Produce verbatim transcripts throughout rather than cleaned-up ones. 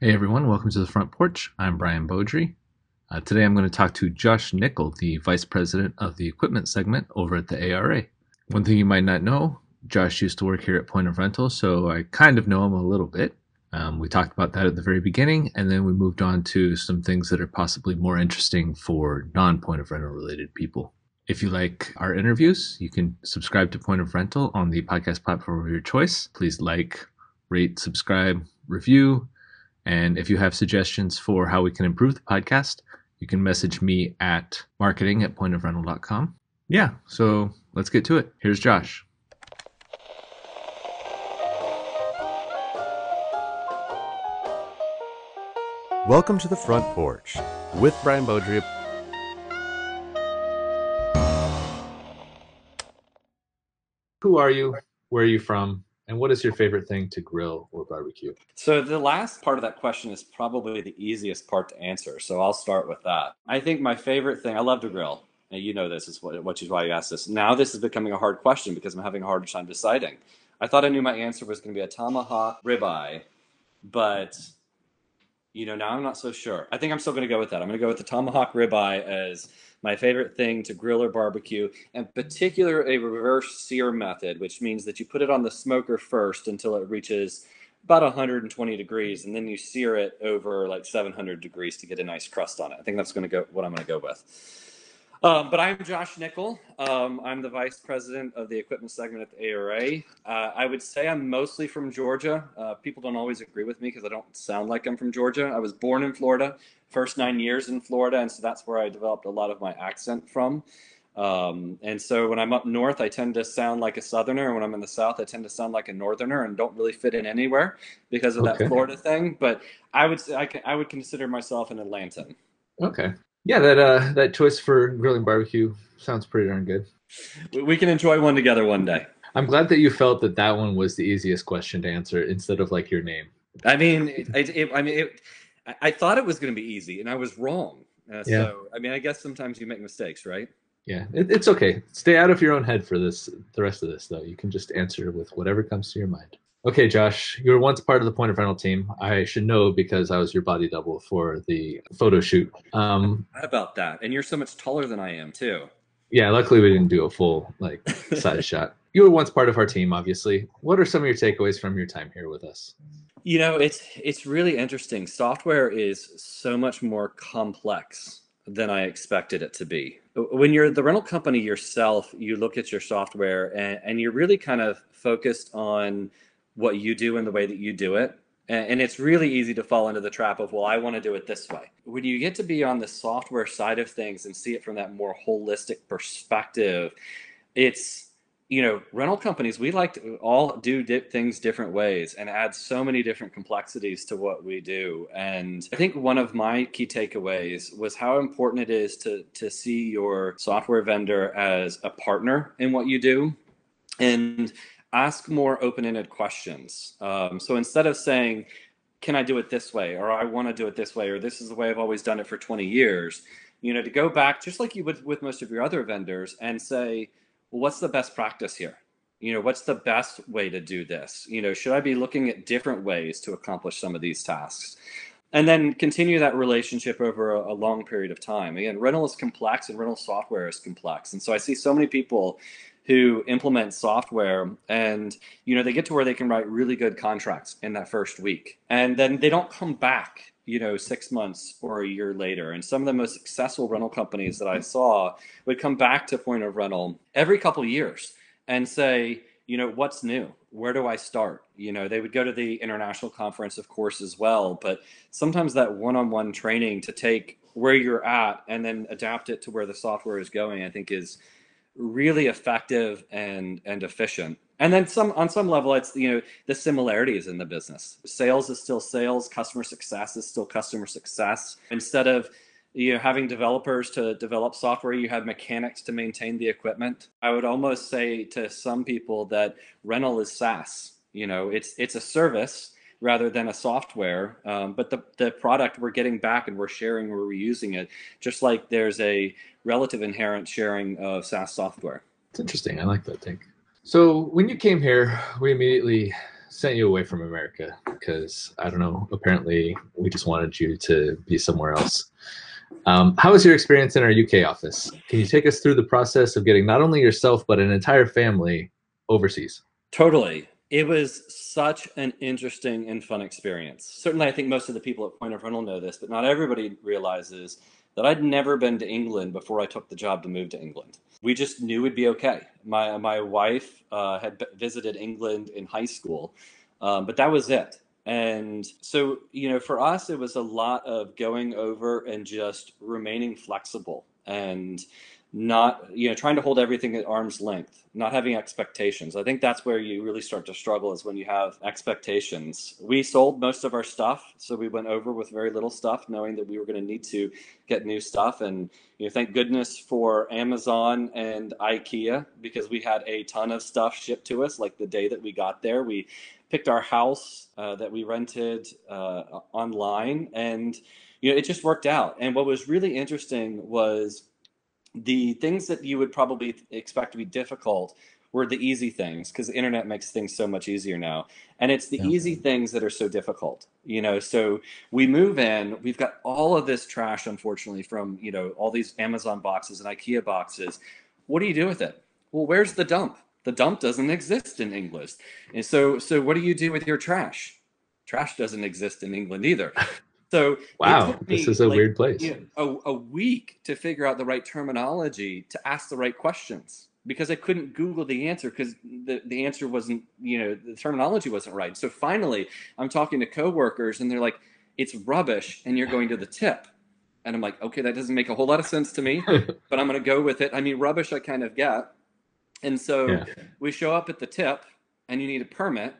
Hey everyone, welcome to The Front Porch. I'm Brian Beaudry. Uh, today I'm going to talk to Josh Nickell, the Vice President of the Equipment segment over at the A R A. One thing you might not know, Josh used to work here at Point of Rental, so I kind of know him a little bit. Um, we talked about that at the very beginning, and then we moved on to some things that are possibly more interesting for non-Point of Rental related people. If you like our interviews, you can subscribe to Point of Rental on the podcast platform of your choice. Please like, rate, subscribe, review. And if you have suggestions for how we can improve the podcast, you can message me at marketing at pointofrental.com. Yeah, so let's get to it. Here's Josh. Welcome to The Front Porch with Brian Beaudry. Who are you? Where are you from? And what is your favorite thing to grill or barbecue? So the last part of that question is probably the easiest part to answer. So I'll start with that. I think my favorite thing, I love to grill. And you know this is what, which is why you asked this. Now this is becoming a hard question because I'm having a harder time deciding. I thought I knew my answer was going to be a tomahawk ribeye, but you know, now I'm not so sure. I think I'm still going to go with that. I'm going to go with the tomahawk ribeye as my favorite thing to grill or barbecue, and particularly a reverse sear method, which means that you put it on the smoker first until it reaches about one hundred twenty degrees, and then you sear it over like seven hundred degrees to get a nice crust on it. I think that's going to go what I'm going to go with. Um, but I'm Josh Nickell. Um, I'm the vice president of the equipment segment at the A R A. Uh, I would say I'm mostly from Georgia. Uh, people don't always agree with me because I don't sound like I'm from Georgia. I was born in Florida, first nine years in Florida, and so that's where I developed a lot of my accent from. Um, and so when I'm up north, I tend to sound like a southerner, and when I'm in the south, I tend to sound like a northerner and don't really fit in anywhere because of okay. that Florida thing. But I would say I, can, I would consider myself an Atlantan. Okay. Yeah, that uh, that choice for grilling barbecue sounds pretty darn good. We can enjoy one together one day. I'm glad that you felt that that one was the easiest question to answer instead of like your name. I mean, it, it, I mean, it, I thought it was going to be easy, and I was wrong. Uh, yeah. So, I mean, I guess sometimes you make mistakes, right? Yeah, it, it's okay. Stay out of your own head for this. The rest of this, though, you can just answer with whatever comes to your mind. Okay, Josh, you were once part of the Point of Rental team. I should know because I was your body double for the photo shoot. Um, I forgot about that. And you're so much taller than I am, too. Yeah, luckily we didn't do a full like size shot. You were once part of our team, obviously. What are some of your takeaways from your time here with us? You know, it's it's really interesting. Software is so much more complex than I expected it to be. When you're the rental company yourself, you look at your software and, and you're really kind of focused on what you do and the way that you do it. And it's really easy to fall into the trap of, well, I want to do it this way. When you get to be on the software side of things and see it from that more holistic perspective, it's, you know, rental companies, we like to all do dip things different ways and add so many different complexities to what we do. And I think one of my key takeaways was how important it is to, to see your software vendor as a partner in what you do. And ask more open-ended questions. Um, so instead of saying, can I do it this way? Or I want to do it this way, or this is the way I've always done it for twenty years, you know, to go back just like you would with most of your other vendors and say, well, what's the best practice here? You know, what's the best way to do this? You know, should I be looking at different ways to accomplish some of these tasks? And then continue that relationship over a, a long period of time. Again, rental is complex and rental software is complex. And so I see so many people who implement software and, you know, they get to where they can write really good contracts in that first week. And then they don't come back, you know, six months or a year later. And some of the most successful rental companies that I saw would come back to Point of Rental every couple of years and say, you know, what's new? Where do I start? You know, they would go to the international conference, of course, as well. But sometimes that one-on-one training to take where you're at and then adapt it to where the software is going, I think is really effective and and efficient. And then some on some level, it's, you know, the similarities in the business. Sales is still sales, customer success is still customer success. Instead of, you know, having developers to develop software, you had mechanics to maintain the equipment. I would almost say to some people that rental is SaaS. You know, it's it's a service rather than a software, um, but the, the product we're getting back and we're sharing, we're reusing it, just like there's a relative inherent sharing of SaaS software. It's interesting. I like that take. So when you came here, we immediately sent you away from America because, I don't know, apparently we just wanted you to be somewhere else. Um, how was your experience in our U K office? Can you take us through the process of getting not only yourself, but an entire family overseas? Totally. It was such an interesting and fun experience. Certainly, I think most of the people at Point of Rental know this, but not everybody realizes that I'd never been to England before I took the job to move to England. We just knew it'd be okay. My my wife uh, had visited England in high school, um, but that was it. And so, you know, for us, it was a lot of going over and just remaining flexible and not, you know, trying to hold everything at arm's length, not having expectations. I think that's where you really start to struggle, is when you have expectations. We sold most of our stuff, so we went over with very little stuff, knowing that we were going to need to get new stuff. And, you know, thank goodness for Amazon and IKEA, because we had a ton of stuff shipped to us. Like the day that we got there, we picked our house uh, that we rented uh, online, and, you know, it just worked out. And what was really interesting was the things that you would probably expect to be difficult were the easy things, because the internet makes things so much easier now. And it's the yeah. easy things that are so difficult, you know. So we move in, we've got all of this trash, unfortunately, from, you know, all these Amazon boxes and IKEA boxes. What do you do with it? Well, where's the dump? The dump doesn't exist in England. And so, so what do you do with your trash? Trash doesn't exist in England either. So wow, it took me, this is a like, weird place. You know, a, a week to figure out the right terminology to ask the right questions, because I couldn't Google the answer, because the, the answer wasn't, you know, the terminology wasn't right. So finally, I'm talking to coworkers and they're like, it's rubbish and you're going to the tip. And I'm like, okay, that doesn't make a whole lot of sense to me, but I'm going to go with it. I mean, rubbish I kind of get. And so yeah. we show up at the tip and you need a permit.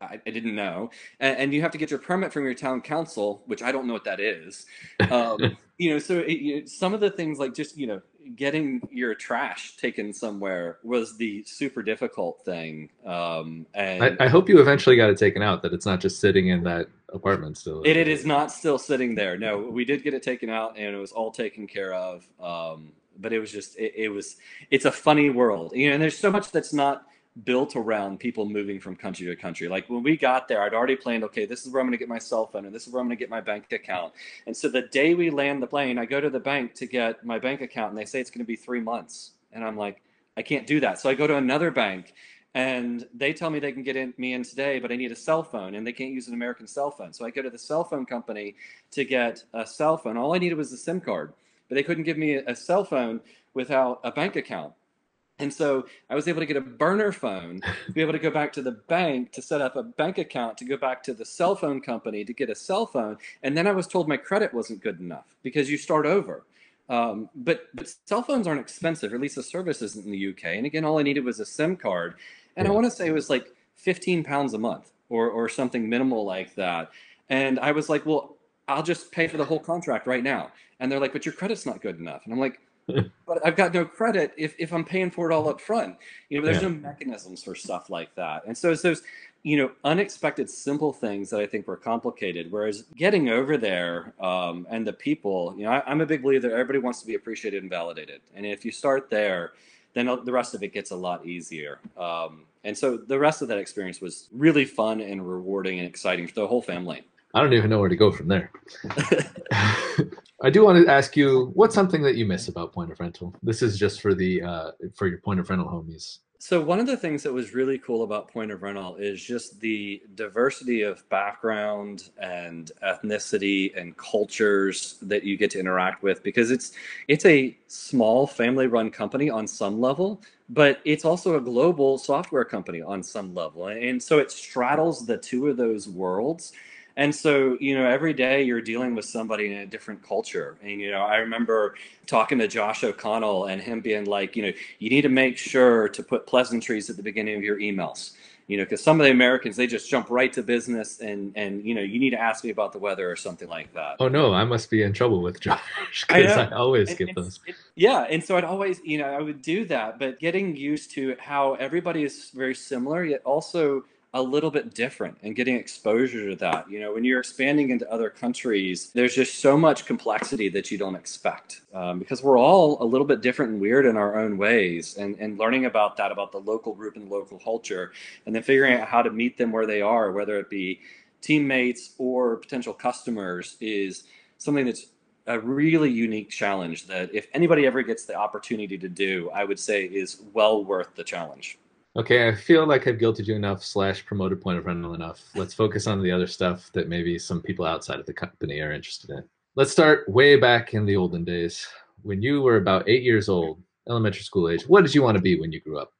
I, I didn't know. And, and you have to get your permit from your town council, which I don't know what that is. Um, you know, so it, you, some of the things like just, you know, getting your trash taken somewhere was the super difficult thing. Um, and I, I hope you eventually got it taken out, that it's not just sitting in that apartment still. It, it is not still sitting there. No, we did get it taken out and it was all taken care of. Um, but it was just, it, it was, it's a funny world. You know, and there's so much that's not built around people moving from country to country. Like when we got there, I'd already planned, okay, this is where I'm going to get my cell phone, and this is where I'm going to get my bank account. And so the day we land the plane, I go to the bank to get my bank account, and they say it's going to be three months. And I'm like, I can't do that. So I go to another bank, and they tell me they can get in, me in today, but I need a cell phone, and they can't use an American cell phone. So I go to the cell phone company to get a cell phone. All I needed was a SIM card, but they couldn't give me a cell phone without a bank account. And so I was able to get a burner phone, be able to go back to the bank to set up a bank account, to go back to the cell phone company to get a cell phone. And then I was told my credit wasn't good enough, because you start over. Um, but, but cell phones aren't expensive, or at least the service isn't in the U K. And again, all I needed was a SIM card. And yeah. I want to say it was like fifteen pounds a month or, or something minimal like that. And I was like, well, I'll just pay for the whole contract right now. And they're like, but your credit's not good enough. And I'm like, but I've got no credit if, if I'm paying for it all up front. You know, there's yeah. no mechanisms for stuff like that. And so it's those, you know, unexpected simple things that I think were complicated. Whereas getting over there um, and the people, you know, I, I'm a big believer that everybody wants to be appreciated and validated. And if you start there, then the rest of it gets a lot easier. Um, and so the rest of that experience was really fun and rewarding and exciting for the whole family. I don't even know where to go from there. I do want to ask you, what's something that you miss about Point of Rental? This is just for the uh, for your Point of Rental homies. So one of the things that was really cool about Point of Rental is just the diversity of background and ethnicity and cultures that you get to interact with, because it's it's a small family-run company on some level, but it's also a global software company on some level. And so it straddles the two of those worlds. And so, you know, every day you're dealing with somebody in a different culture. And, you know, I remember talking to Josh O'Connell and him being like, you know, you need to make sure to put pleasantries at the beginning of your emails, you know, because some of the Americans, they just jump right to business and, and, you know, you need to ask me about the weather or something like that. Oh, no, I must be in trouble with Josh, because I, I always and, get and, those. It, yeah. And so I'd always, you know, I would do that. But getting used to how everybody is very similar, yet also a little bit different and getting exposure to that. You know, when you're expanding into other countries, there's just so much complexity that you don't expect, um, because we're all a little bit different and weird in our own ways, and, and learning about that, about the local group and the local culture, and then figuring out how to meet them where they are, whether it be teammates or potential customers, is something that's a really unique challenge that if anybody ever gets the opportunity to do, I would say is well worth the challenge. Okay, I feel like I've guilted you enough slash promoted Point of Rental enough. Let's focus on the other stuff that maybe some people outside of the company are interested in. Let's start way back in the olden days. When you were about eight years old, elementary school age, what did you want to be when you grew up?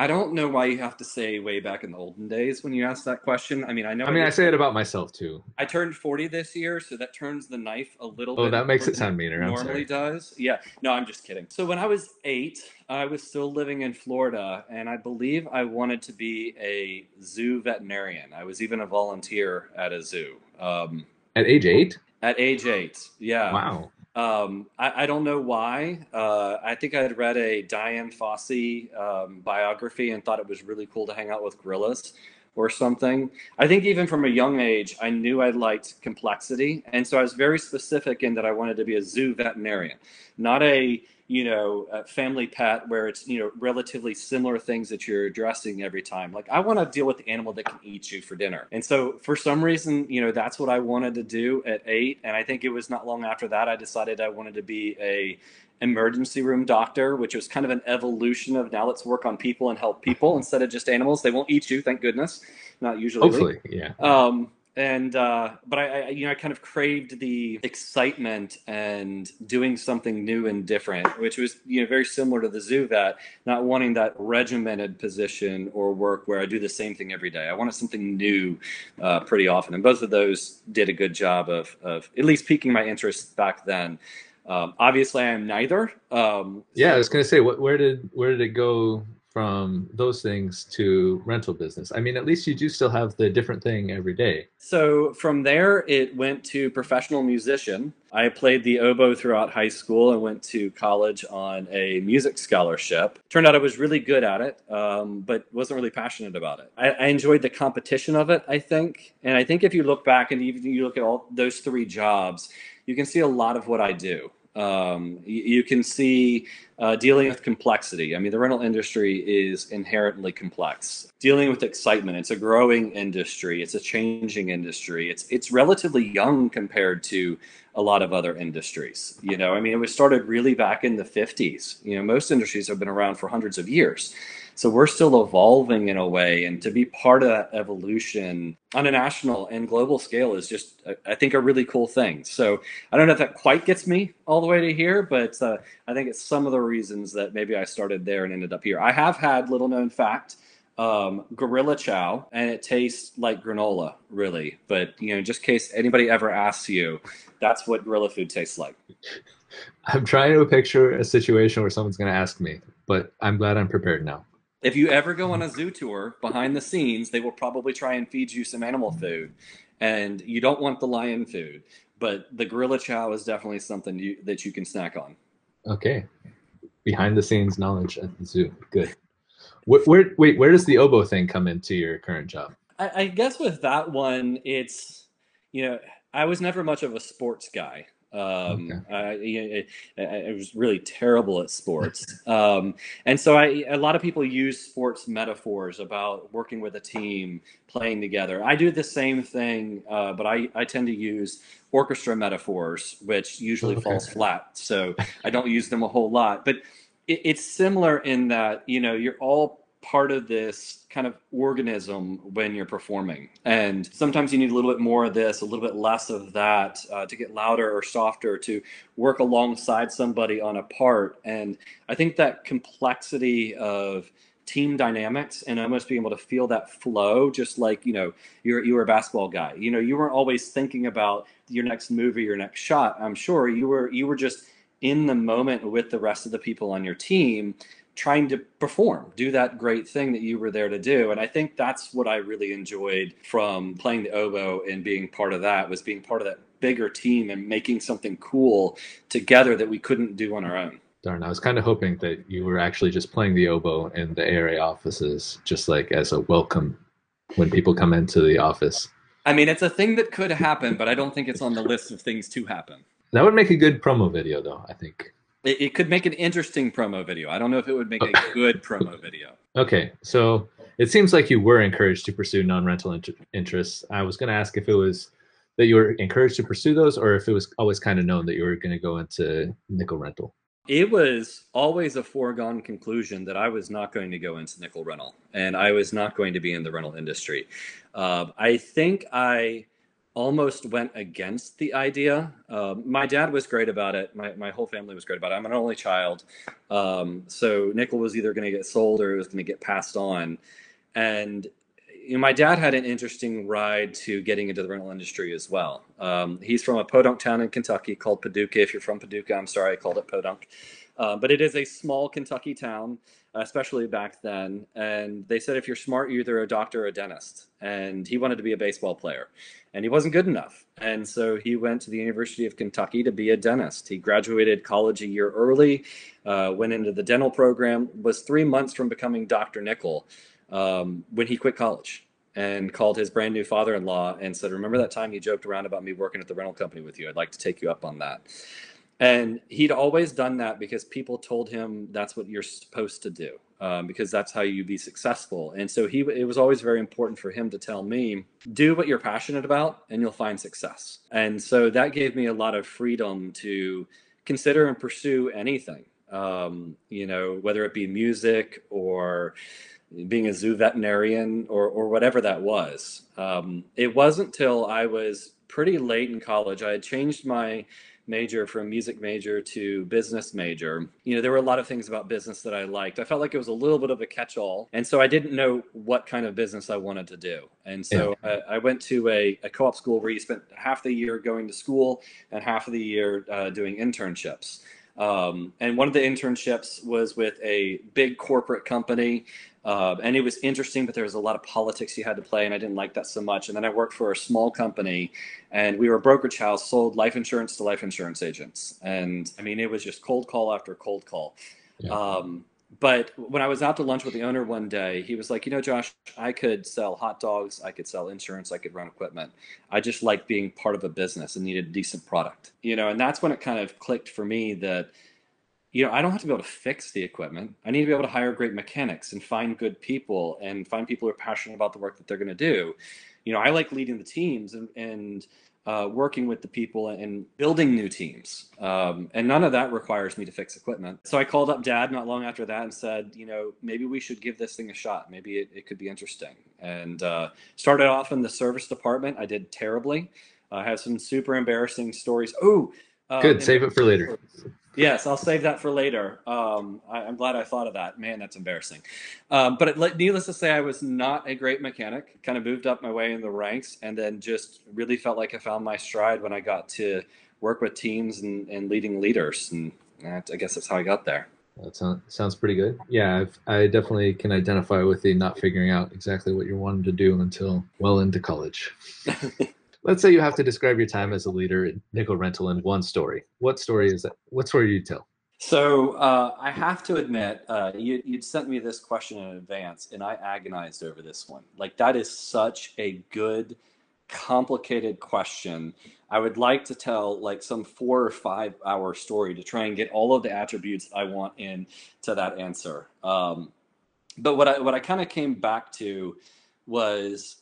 I don't know why you have to say way back in the olden days when you ask that question. I mean, I know. I mean, I, I say it about myself too. I turned forty this year, so that turns the knife a little oh, bit. Oh, that makes it sound meaner. I'm normally sorry. Does. Yeah. No, I'm just kidding. So when I was eight, I was still living in Florida, and I believe I wanted to be a zoo veterinarian. I was even a volunteer at a zoo. Um, at age eight? At age eight. Yeah. Wow. Um, I, I don't know why. Uh, I think I had read a Diane Fossey um, biography and thought it was really cool to hang out with gorillas or something. I think even from a young age, I knew I liked complexity. And so I was very specific in that I wanted to be a zoo veterinarian, not a, you know, a family pet where it's, you know, relatively similar things that you're addressing every time. Like, I want to deal with the animal that can eat you for dinner. And so for some reason, you know, that's what I wanted to do at eight. And I think it was not long after that I decided I wanted to be a emergency room doctor, which was kind of an evolution of now let's work on people and help people instead of just animals. They won't eat you, thank goodness. Not usually. Hopefully, yeah. Um, And, uh, but I, I, you know, I kind of craved the excitement and doing something new and different, which was, you know, very similar to the zoo vet, not wanting that regimented position or work where I do the same thing every day. I wanted something new, uh, pretty often. And both of those did a good job of, of at least piquing my interest back then. Um, obviously I am neither. Um, yeah, so I was going to say, what, where did, where did it go from those things to rental business? I mean, at least you do still have the different thing every day. So from there, it went to professional musician. I played the oboe throughout high school and went to college on a music scholarship. Turned out I was really good at it, um, but wasn't really passionate about it. I, I enjoyed the competition of it, I think. And I think if you look back and even you look at all those three jobs, you can see a lot of what I do. Um, you, you can see uh, dealing with complexity. I mean, the rental industry is inherently complex. Dealing with excitement. It's a growing industry. It's a changing industry. It's it's relatively young compared to a lot of other industries. You know, I mean, it was started really back in the fifties. You know, most industries have been around for hundreds of years. So we're still evolving in a way, and to be part of that evolution on a national and global scale is just, I think, a really cool thing. So I don't know if that quite gets me all the way to here, but uh, I think it's some of the reasons that maybe I started there and ended up here. I have had, little known fact, um, gorilla chow, and it tastes like granola, really. But, you know, just in case anybody ever asks you, that's what gorilla food tastes like. I'm trying to picture a situation where someone's going to ask me, but I'm glad I'm prepared now. If you ever go on a zoo tour behind the scenes, they will probably try and feed you some animal food, and you don't want the lion food, but the gorilla chow is definitely something you, that you can snack on. Okay. Behind the scenes knowledge at the zoo. Good. Where, where, wait, where does the oboe thing come into your current job? I, I guess with that one, it's, you know, I was never much of a sports guy. Um, okay. I, I, I was really terrible at sports. Um, and so I, a lot of people use sports metaphors about working with a team, playing together. I do the same thing, uh, but I, I tend to use orchestra metaphors, which usually okay. falls flat. So I don't use them a whole lot, but it, it's similar in that, you know, you're all part of this kind of organism when you're performing. And sometimes you need a little bit more of this, a little bit less of that, uh, to get louder or softer, to work alongside somebody on a part. And I think that complexity of team dynamics and almost being able to feel that flow, just like, you know, you're, you were a basketball guy, you know, you weren't always thinking about your next move or your next shot. I'm sure you were, you were just in the moment with the rest of the people on your team, trying to perform, do that great thing that you were there to do. And I think that's what I really enjoyed from playing the oboe and being part of that, was being part of that bigger team and making something cool together that we couldn't do on our own. Darn, I was kind of hoping that you were actually just playing the oboe in the A R A offices, just like as a welcome when people come into the office? I mean, it's a thing that could happen, but I don't think it's on the list of things to happen. That would make a good promo video, though, I think. It, it could make an interesting promo video. I don't know if it would make a good promo video. Okay, so it seems like you were encouraged to pursue non-rental inter- interests. I was going to ask if it was that you were encouraged to pursue those, or if it was always kind of known that you were going to go into Nickell Rental. It was always a foregone conclusion that I was not going to go into Nickell Rental, and I was not going to be in the rental industry. Uh, I think I almost went against the idea. Uh, my dad was great about it. My my whole family was great about it. I'm an only child. Um, so Nickell was either going to get sold or it was going to get passed on. And you know, my dad had an interesting ride to getting into the rental industry as well. Um, he's from a podunk town in Kentucky called Paducah. If you're from Paducah, I'm sorry, I called it podunk. Uh, but it is a small Kentucky town, especially back then. And they said, if you're smart, you're either a doctor or a dentist. And he wanted to be a baseball player. And he wasn't good enough. And so he went to the University of Kentucky to be a dentist. He graduated college a year early, uh, went into the dental program, was three months from becoming Doctor Nickell um, when he quit college and called his brand new father-in-law and said, remember that time you joked around about me working at the rental company with you? I'd like to take you up on that. And he'd always done that because people told him that's what you're supposed to do. Um, because that's how you be successful. And so he, it was always very important for him to tell me, do what you're passionate about and you'll find success. And so that gave me a lot of freedom to consider and pursue anything, um, you know, whether it be music or being a zoo veterinarian or, or whatever that was. Um, it wasn't till I was pretty late in college. I had changed my major from music major to business major. You know, there were a lot of things about business that I liked. I felt like it was a little bit of a catch-all. And so I didn't know what kind of business I wanted to do. And so yeah. I, I went to a, a co-op school where you spent half the year going to school and half of the year uh, doing internships. Um, and one of the internships was with a big corporate company. Uh, and it was interesting, but there was a lot of politics you had to play, and I didn't like that so much. And then I worked for a small company, and we were a brokerage house, sold life insurance to life insurance agents. And I mean, it was just cold call after cold call. Yeah. Um, but when I was out to lunch with the owner one day, he was like, you know, Josh, I could sell hot dogs. I could sell insurance. I could run equipment. I just like being part of a business and needed a decent product, you know, and that's when it kind of clicked for me that, you know, I don't have to be able to fix the equipment. I need to be able to hire great mechanics and find good people and find people who are passionate about the work that they're going to do. You know, I like leading the teams and, and uh, working with the people and building new teams. Um, and none of that requires me to fix equipment. So I called up Dad not long after that and said, you know, maybe we should give this thing a shot. Maybe it, it could be interesting. And uh, started off in the service department. I did terribly. I have some super embarrassing stories. Oh, uh, good. Save it for later. Yes, I'll save that for later. Um, I, I'm glad I thought of that. Man, that's embarrassing. Um, but it, needless to say, I was not a great mechanic, kind of moved up my way in the ranks, and then just really felt like I found my stride when I got to work with teams and, and leading leaders. And that, I guess that's how I got there. That sound, sounds pretty good. Yeah, I've, I definitely can identify with the not figuring out exactly what you wanted to do until well into college. Let's say you have to describe your time as a leader at Nickell Rental in one story. What story is that? What story do you tell? So uh, I have to admit, uh, you, you'd sent me this question in advance, and I agonized over this one. Like, that is such a good, complicated question. I would like to tell like some four or five hour story to try and get all of the attributes I want in to that answer. Um, but what I what I kind of came back to was,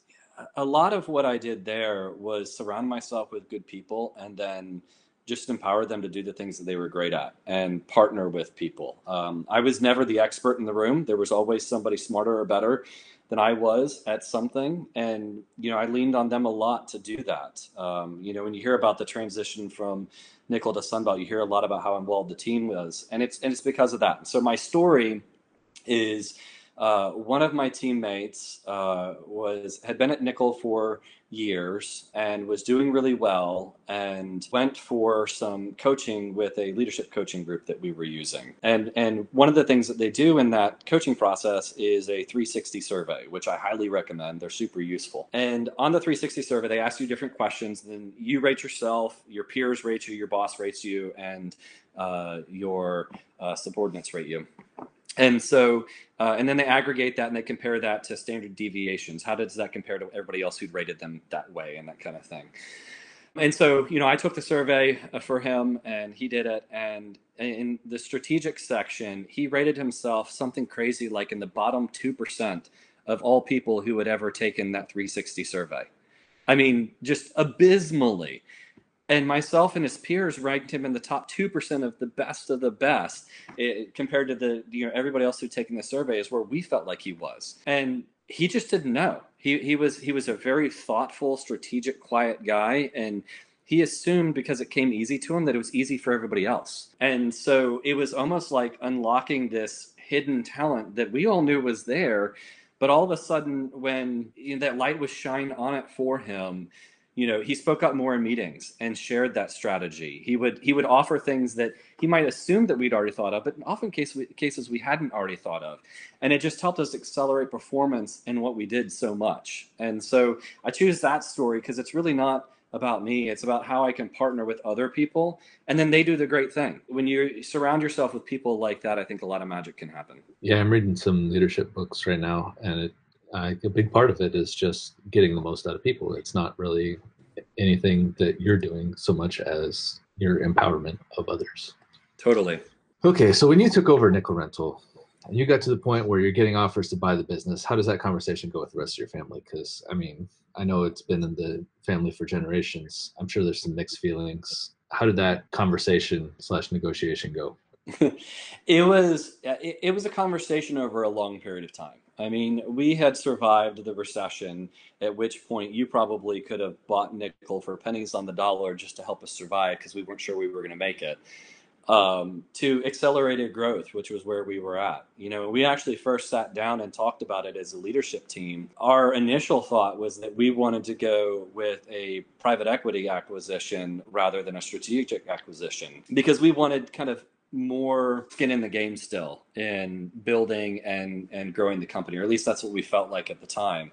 a lot of what I did there was surround myself with good people and then just empower them to do the things that they were great at and partner with people. Um, I was never the expert in the room. There was always somebody smarter or better than I was at something. And, you know, I leaned on them a lot to do that. Um, you know, when you hear about the transition from Nickell to Sunbelt, you hear a lot about how involved the team was. And it's, and it's because of that. So my story is, Uh, one of my teammates uh, was had been at Nickell for years and was doing really well and went for some coaching with a leadership coaching group that we were using. And and one of the things that they do in that coaching process is a three sixty survey, which I highly recommend. They're super useful. And on the three sixty survey, they ask you different questions. Then you rate yourself, your peers rate you, your boss rates you, and uh, your uh, subordinates rate you. And so, uh, and then they aggregate that and they compare that to standard deviations. How does that compare to everybody else who'd rated them that way and that kind of thing? And so, you know, I took the survey for him and he did it. And in the strategic section, he rated himself something crazy, like in the bottom two percent of all people who had ever taken that three sixty survey. I mean, just abysmally. And myself and his peers ranked him in the top two percent of the best of the best, it, compared to the, you know, everybody else who'd taken the survey is where we felt like he was. And he just didn't know. He he was he was a very thoughtful, strategic, quiet guy, and he assumed because it came easy to him that it was easy for everybody else. And so it was almost like unlocking this hidden talent that we all knew was there, but all of a sudden when, you know, that light was shined on it for him, you know, he spoke up more in meetings and shared that strategy. He would he would offer things that he might assume that we'd already thought of, but in often case we, cases we hadn't already thought of. And it just helped us accelerate performance in what we did so much. And so I choose that story because it's really not about me. It's about how I can partner with other people. And then they do the great thing. When you surround yourself with people like that, I think a lot of magic can happen. Yeah, I'm reading some leadership books right now, and it Uh, a big part of it is just getting the most out of people. It's not really anything that you're doing so much as your empowerment of others. Totally. Okay, so when you took over Nickell Rental, you got to the point where you're getting offers to buy the business. How does that conversation go with the rest of your family? Because, I mean, I know it's been in the family for generations. I'm sure there's some mixed feelings. How did that conversation slash negotiation go? It was it, it was a conversation over a long period of time. I mean, we had survived the recession, at which point you probably could have bought Nickell for pennies on the dollar just to help us survive because we weren't sure we were going to make it, um, to accelerated growth, which was where we were at. You know, we actually first sat down and talked about it as a leadership team. Our initial thought was that we wanted to go with a private equity acquisition rather than a strategic acquisition because we wanted kind of more skin in the game still in building and and growing the company, or at least that's what we felt like at the time.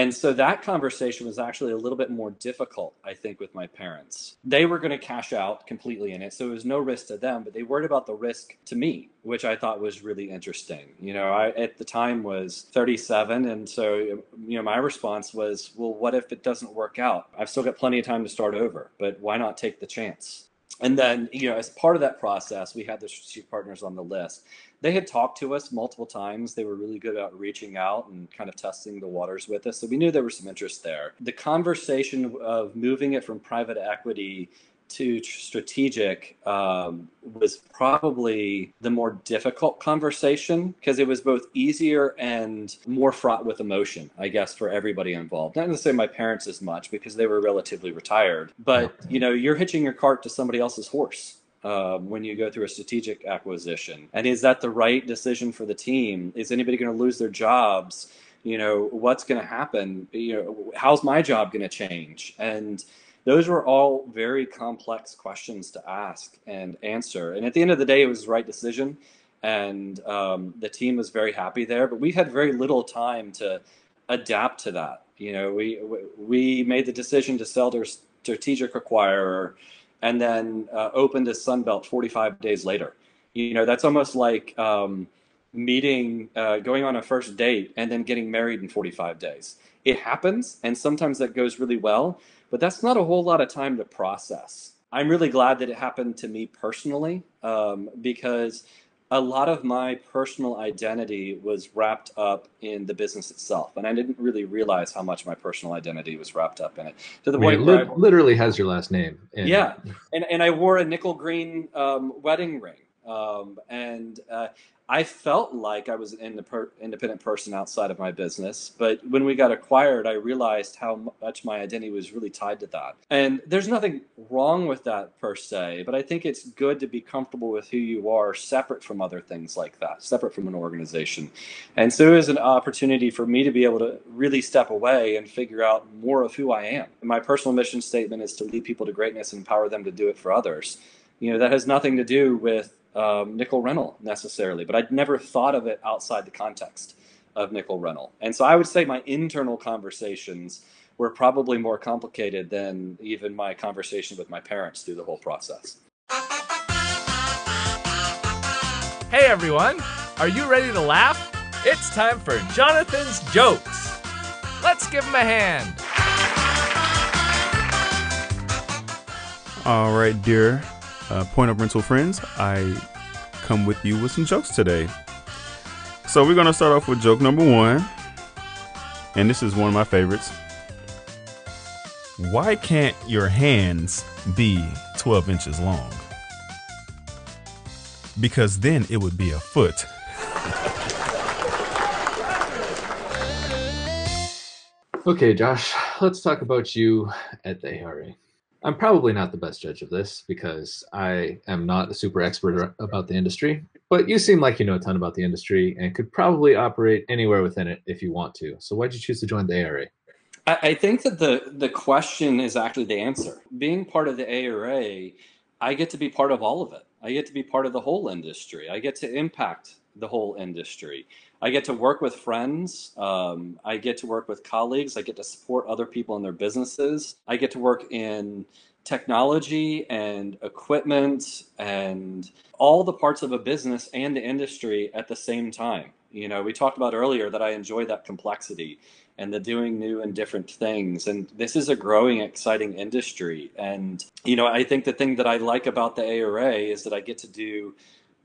And so that conversation was actually a little bit more difficult, I think, with my parents. They were going to cash out completely in it, so it was no risk to them, but they worried about the risk to me, which I thought was really interesting. You know, I at the time was thirty-seven, and so, you know, my response was, well, what if it doesn't work out? I've still got plenty of time to start over, but why not take the chance? And then, you know, as part of that process, we had the strategic partners on the list. They had talked to us multiple times. They were really good at reaching out and kind of testing the waters with us. So we knew there was some interest there. The conversation of moving it from private equity to strategic um, was probably the more difficult conversation because it was both easier and more fraught with emotion, I guess, for everybody involved. Not necessarily my parents as much because they were relatively retired, but you know, you're hitching your cart to somebody else's horse um, when you go through a strategic acquisition. And is that the right decision for the team? Is anybody going to lose their jobs? You know, what's going to happen? You know, how's my job going to change? And those were all very complex questions to ask and answer. And at the end of the day, it was the right decision. And um, the team was very happy there, but we had very little time to adapt to that. You know, we we made the decision to sell to a strategic acquirer and then uh, opened a Sunbelt forty-five days later. You know, that's almost like um, meeting, uh, going on a first date and then getting married in forty-five days. It happens, and sometimes that goes really well, but that's not a whole lot of time to process. I'm really glad that it happened to me personally, um, because a lot of my personal identity was wrapped up in the business itself, and I didn't really realize how much my personal identity was wrapped up in it. To the I mean, point it where li- I, literally has your last name. And- yeah, and and I wore a Nickell green um, wedding ring, um, and uh, I felt like I was an independent person outside of my business, but when we got acquired, I realized how much my identity was really tied to that. And there's nothing wrong with that per se, but I think it's good to be comfortable with who you are separate from other things like that, separate from an organization. And so it was an opportunity for me to be able to really step away and figure out more of who I am. And my personal mission statement is to lead people to greatness and empower them to do it for others. You know, that has nothing to do with um, Nickell Rental necessarily, but I'd never thought of it outside the context of Nickell Rental. And so I would say my internal conversations were probably more complicated than even my conversation with my parents through the whole process. Hey everyone, Are you ready to laugh? It's time for Jonathan's Jokes. Let's give him a hand. All right, dear uh, Point of Rental friends, I come with you with some jokes today. So we're going to start off with joke number one. And this is one of my favorites. Why can't your hands be twelve inches long? Because then it would be a foot. Okay, Josh, let's talk about you at the A R A. I'm probably not the best judge of this because I am not a super expert about the industry, but you seem like you know a ton about the industry and could probably operate anywhere within it if you want to. So why'd you choose to join the A R A? I think that the, the question is actually the answer. Being part of the A R A, I get to be part of all of it. I get to be part of the whole industry. I get to impact the whole industry. I get to work with friends. Um, I get to work with colleagues. I get to support other people in their businesses. I get to work in technology and equipment and all the parts of a business and the industry at the same time. You know, we talked about earlier that I enjoy that complexity and the doing new and different things. And this is a growing, exciting industry. And, you know, I think the thing that I like about the A R A is that I get to do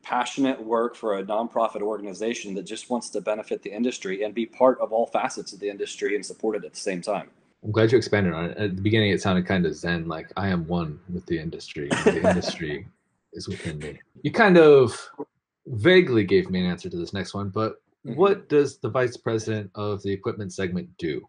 passionate work for a nonprofit organization that just wants to benefit the industry and be part of all facets of the industry and support it at the same time. I'm glad you expanded on it. At the beginning, it sounded kind of zen, like I am one with the industry. The industry is within me. You kind of vaguely gave me an answer to this next one, but mm-hmm. What does the vice president of the equipment segment do?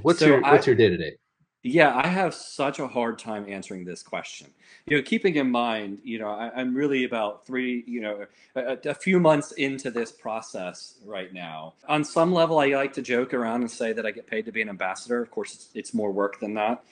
What's so your I, what's your day-to-day? Yeah, I have such a hard time answering this question. You know, keeping in mind, you know, I, I'm really about three, you know, a, a few months into this process right now. On some level, I like to joke around and say that I get paid to be an ambassador. Of course, it's, it's more work than that.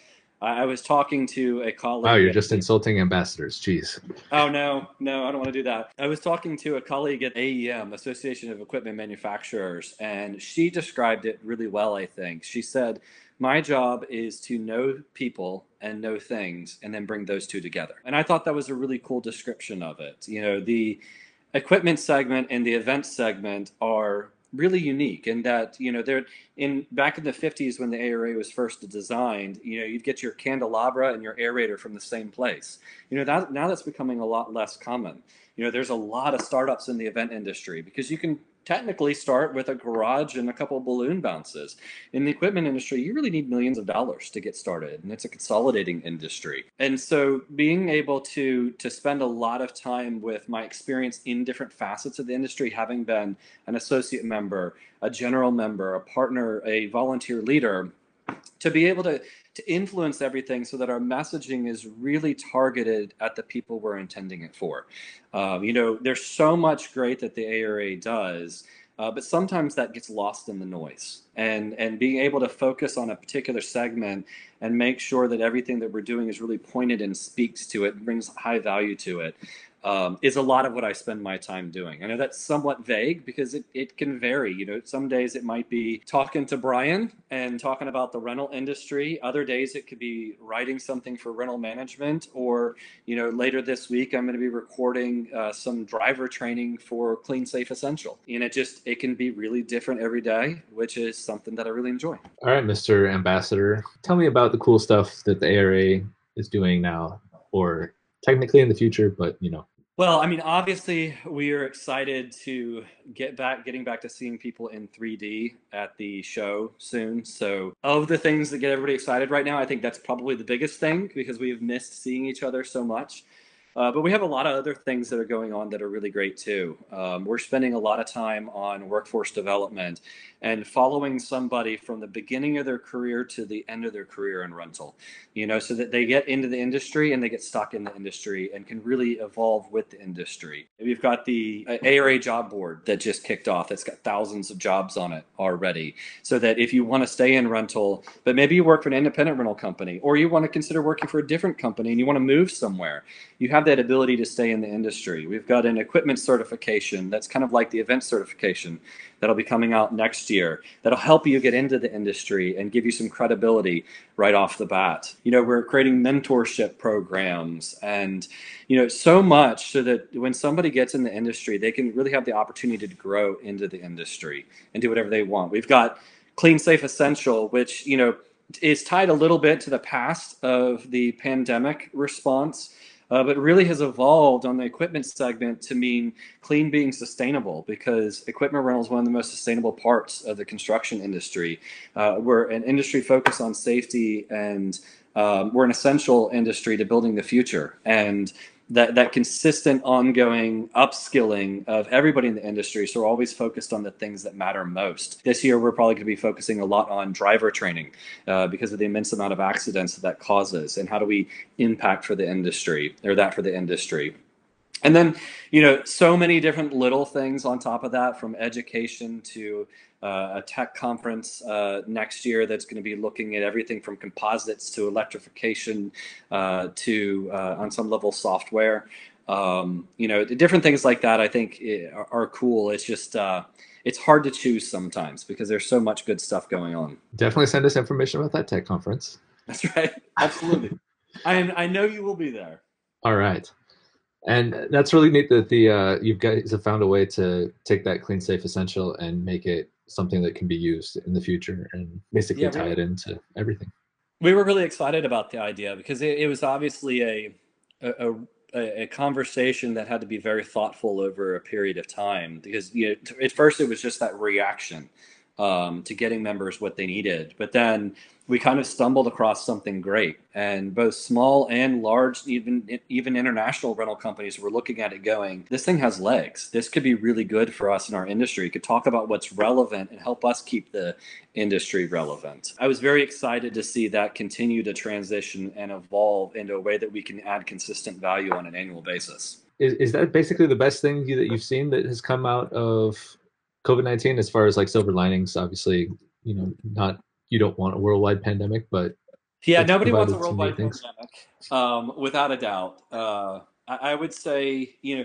I, I was talking to a colleague. Oh, you're just at, insulting ambassadors. Jeez. Oh, no, no, I don't want to do that. I was talking to a colleague at A E M, Association of Equipment Manufacturers, and she described it really well, I think. She said, my job is to know people and know things and then bring those two together. And I thought that was a really cool description of it. You know, the equipment segment and the event segment are really unique in that, you know, they're in back in the fifties when the A R A was first designed, you know, you'd get your candelabra and your aerator from the same place. You know, that now that's becoming a lot less common. You know, there's a lot of startups in the event industry because you can technically start with a garage and a couple of balloon bounces. In the equipment industry, you really need millions of dollars to get started, and it's a consolidating industry. And so being able to, to spend a lot of time with my experience in different facets of the industry, having been an associate member, a general member, a partner, a volunteer leader, to be able to, to influence everything so that our messaging is really targeted at the people we're intending it for. Um, you know, there's so much great that the A R A does, uh, but sometimes that gets lost in the noise. And, and being able to focus on a particular segment and make sure that everything that we're doing is really pointed and speaks to it, brings high value to it, um, is a lot of what I spend my time doing. I know that's somewhat vague because it, it can vary. You know, some days it might be talking to Brian and talking about the rental industry. Other days it could be writing something for rental management, or, you know, later this week, I'm going to be recording uh, some driver training for Clean Safe Essential. And it just, it can be really different every day, which is something that I really enjoy. All right, Mister Ambassador, tell me about the cool stuff that the A R A is doing now, or technically in the future, but you know. Well, I mean, obviously we are excited to get back, getting back to seeing people in three D at the show soon. So of the things that get everybody excited right now, I think that's probably the biggest thing because we've missed seeing each other so much. Uh, but we have a lot of other things that are going on that are really great too. Um, we're spending a lot of time on workforce development and following somebody from the beginning of their career to the end of their career in rental, you know, so that they get into the industry and they get stuck in the industry and can really evolve with the industry. We've got the A R A job board that just kicked off. It's got thousands of jobs on it already, so that if you want to stay in rental, but maybe you work for an independent rental company, or you want to consider working for a different company and you want to move somewhere, you have have that ability to stay in the industry. We've got an equipment certification that's kind of like the event certification that'll be coming out next year. That'll help you get into the industry and give you some credibility right off the bat. You know, we're creating mentorship programs and, you know, so much so that when somebody gets in the industry, they can really have the opportunity to grow into the industry and do whatever they want. We've got Clean Safe Essential, which, you know, is tied a little bit to the past of the pandemic response, uh, but really has evolved on the equipment segment to mean clean being sustainable, because equipment rental is one of the most sustainable parts of the construction industry. Uh, we're an industry focused on safety, and um, we're an essential industry to building the future. And that, that consistent ongoing upskilling of everybody in the industry. So we're always focused on the things that matter most. This year, we're probably going to be focusing a lot on driver training uh, because of the immense amount of accidents that, that causes, and how do we impact for the industry or that for the industry. And then, you know, so many different little things on top of that, from education to uh, a tech conference uh, next year that's going to be looking at everything from composites to electrification uh, to, uh, on some level, software. Um, you know, different things like that, I think, are, are cool. It's just uh, it's hard to choose sometimes because there's so much good stuff going on. Definitely send us information about that tech conference. That's right. Absolutely. I am, I know you will be there. All right. And that's really neat that the uh, you guys have found a way to take that Clean Safe Essential and make it something that can be used in the future and basically yeah, tie we, it into everything. We were really excited about the idea because it, it was obviously a, a a conversation that had to be very thoughtful over a period of time, because, you know, at first it was just that reaction um, to getting members what they needed. But then we kind of stumbled across something great, and both small and large, even even international rental companies were looking at it going, this thing has legs. This could be really good for us in our industry. It could talk about what's relevant and help us keep the industry relevant. I was very excited to see that continue to transition and evolve into a way that we can add consistent value on an annual basis. Is, is that basically the best thing that you've seen that has come out of COVID nineteen as far as like silver linings? Obviously, you know, not, you don't want a worldwide pandemic, but yeah, nobody wants a worldwide pandemic, um, without a doubt. Uh, I, I would say, you know,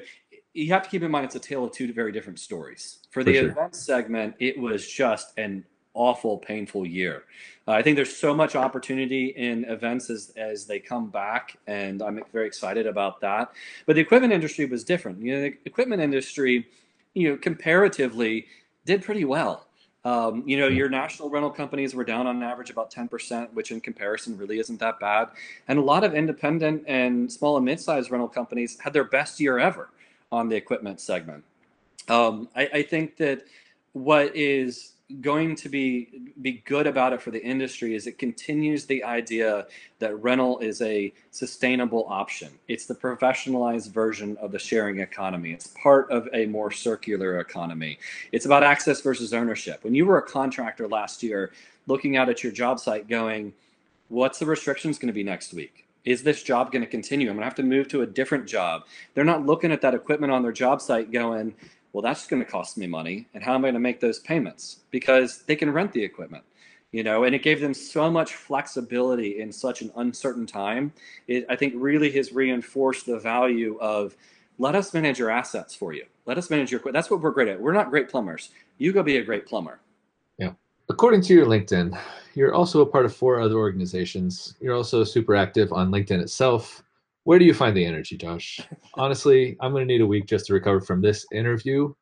you have to keep in mind it's a tale of two very different stories. For the event segment, it was just an awful, painful year. Uh, I think there's so much opportunity in events as, as they come back, and I'm very excited about that. But the equipment industry was different. You know, the equipment industry, you know, comparatively did pretty well. Um, you know, your national rental companies were down on average about ten percent, which in comparison really isn't that bad. And a lot of independent and small and mid-sized rental companies had their best year ever on the equipment segment. Um, I, I think that what is going to be be good about it for the industry is it continues the idea that rental is a sustainable option. It's the professionalized version of the sharing economy. It's part of a more circular economy. It's about access versus ownership. When you were a contractor last year, looking out at your job site going, what's the restrictions going to be next week? Is this job going to continue? I'm going to have to move to a different job. They're not looking at that equipment on their job site going, well, that's going to cost me money, and how am I going to make those payments? Because they can rent the equipment, you know, and it gave them so much flexibility in such an uncertain time. It, I think, really has reinforced the value of let us manage your assets for you. Let us manage your, that's what we're great at. We're not great plumbers. You go be a great plumber. Yeah. According to your LinkedIn, you're also a part of four other organizations. You're also super active on LinkedIn itself. Where do you find the energy, Josh? Honestly, I'm going to need a week just to recover from this interview.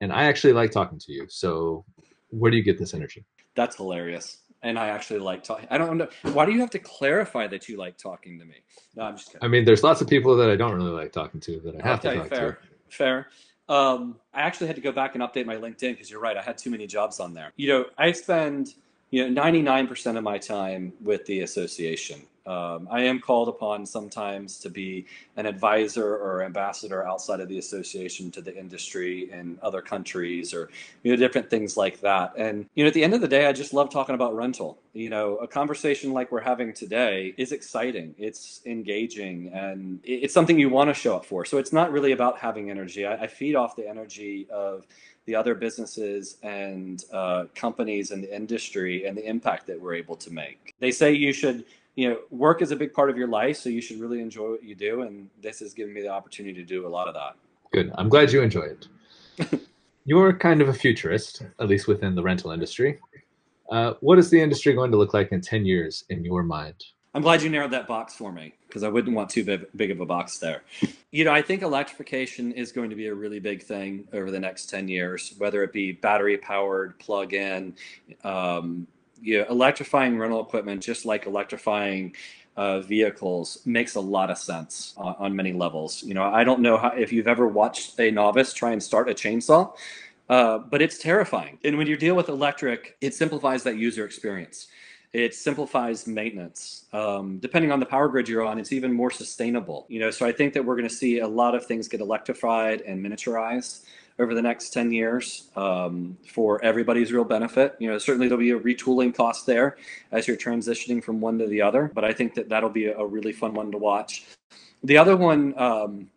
And I actually like talking to you. So where do you get this energy? That's hilarious. And I actually like talking. I don't know. Why do you have to clarify that you like talking to me? No, I'm just kidding. I mean, there's lots of people that I don't really like talking to that I have okay, to talk fair, to. Fair. Um, I actually had to go back and update my LinkedIn because you're right. I had too many jobs on there. You know, I spend, you know, ninety-nine percent of my time with the association. Um, I am called upon sometimes to be an advisor or ambassador outside of the association to the industry in other countries, or, you know, different things like that. And, you know, at the end of the day, I just love talking about rental. You know, a conversation like we're having today is exciting. It's engaging, and it's something you want to show up for. So it's not really about having energy. I, I feed off the energy of the other businesses and uh, companies in the industry and the impact that we're able to make. They say you should you know, work is a big part of your life, so you should really enjoy what you do. And this has given me the opportunity to do a lot of that. Good. I'm glad you enjoy it. You're kind of a futurist, at least within the rental industry. Uh, what is the industry going to look like in ten years in your mind? I'm glad you narrowed that box for me, because I wouldn't want too big, big of a box there. You know, I think electrification is going to be a really big thing over the next ten years, whether it be battery powered, plug in, um, you know, electrifying rental equipment, just like electrifying uh, vehicles, makes a lot of sense on, on many levels. You know, I don't know how, if you've ever watched a novice try and start a chainsaw, uh, but it's terrifying. And when you deal with electric, it simplifies that user experience. It simplifies maintenance. Um, depending on the power grid you're on, it's even more sustainable. You know, so I think that we're going to see a lot of things get electrified and miniaturized over the next ten years um, for everybody's real benefit. You know, certainly there'll be a retooling cost there as you're transitioning from one to the other, but I think that that'll be a really fun one to watch. The other one um,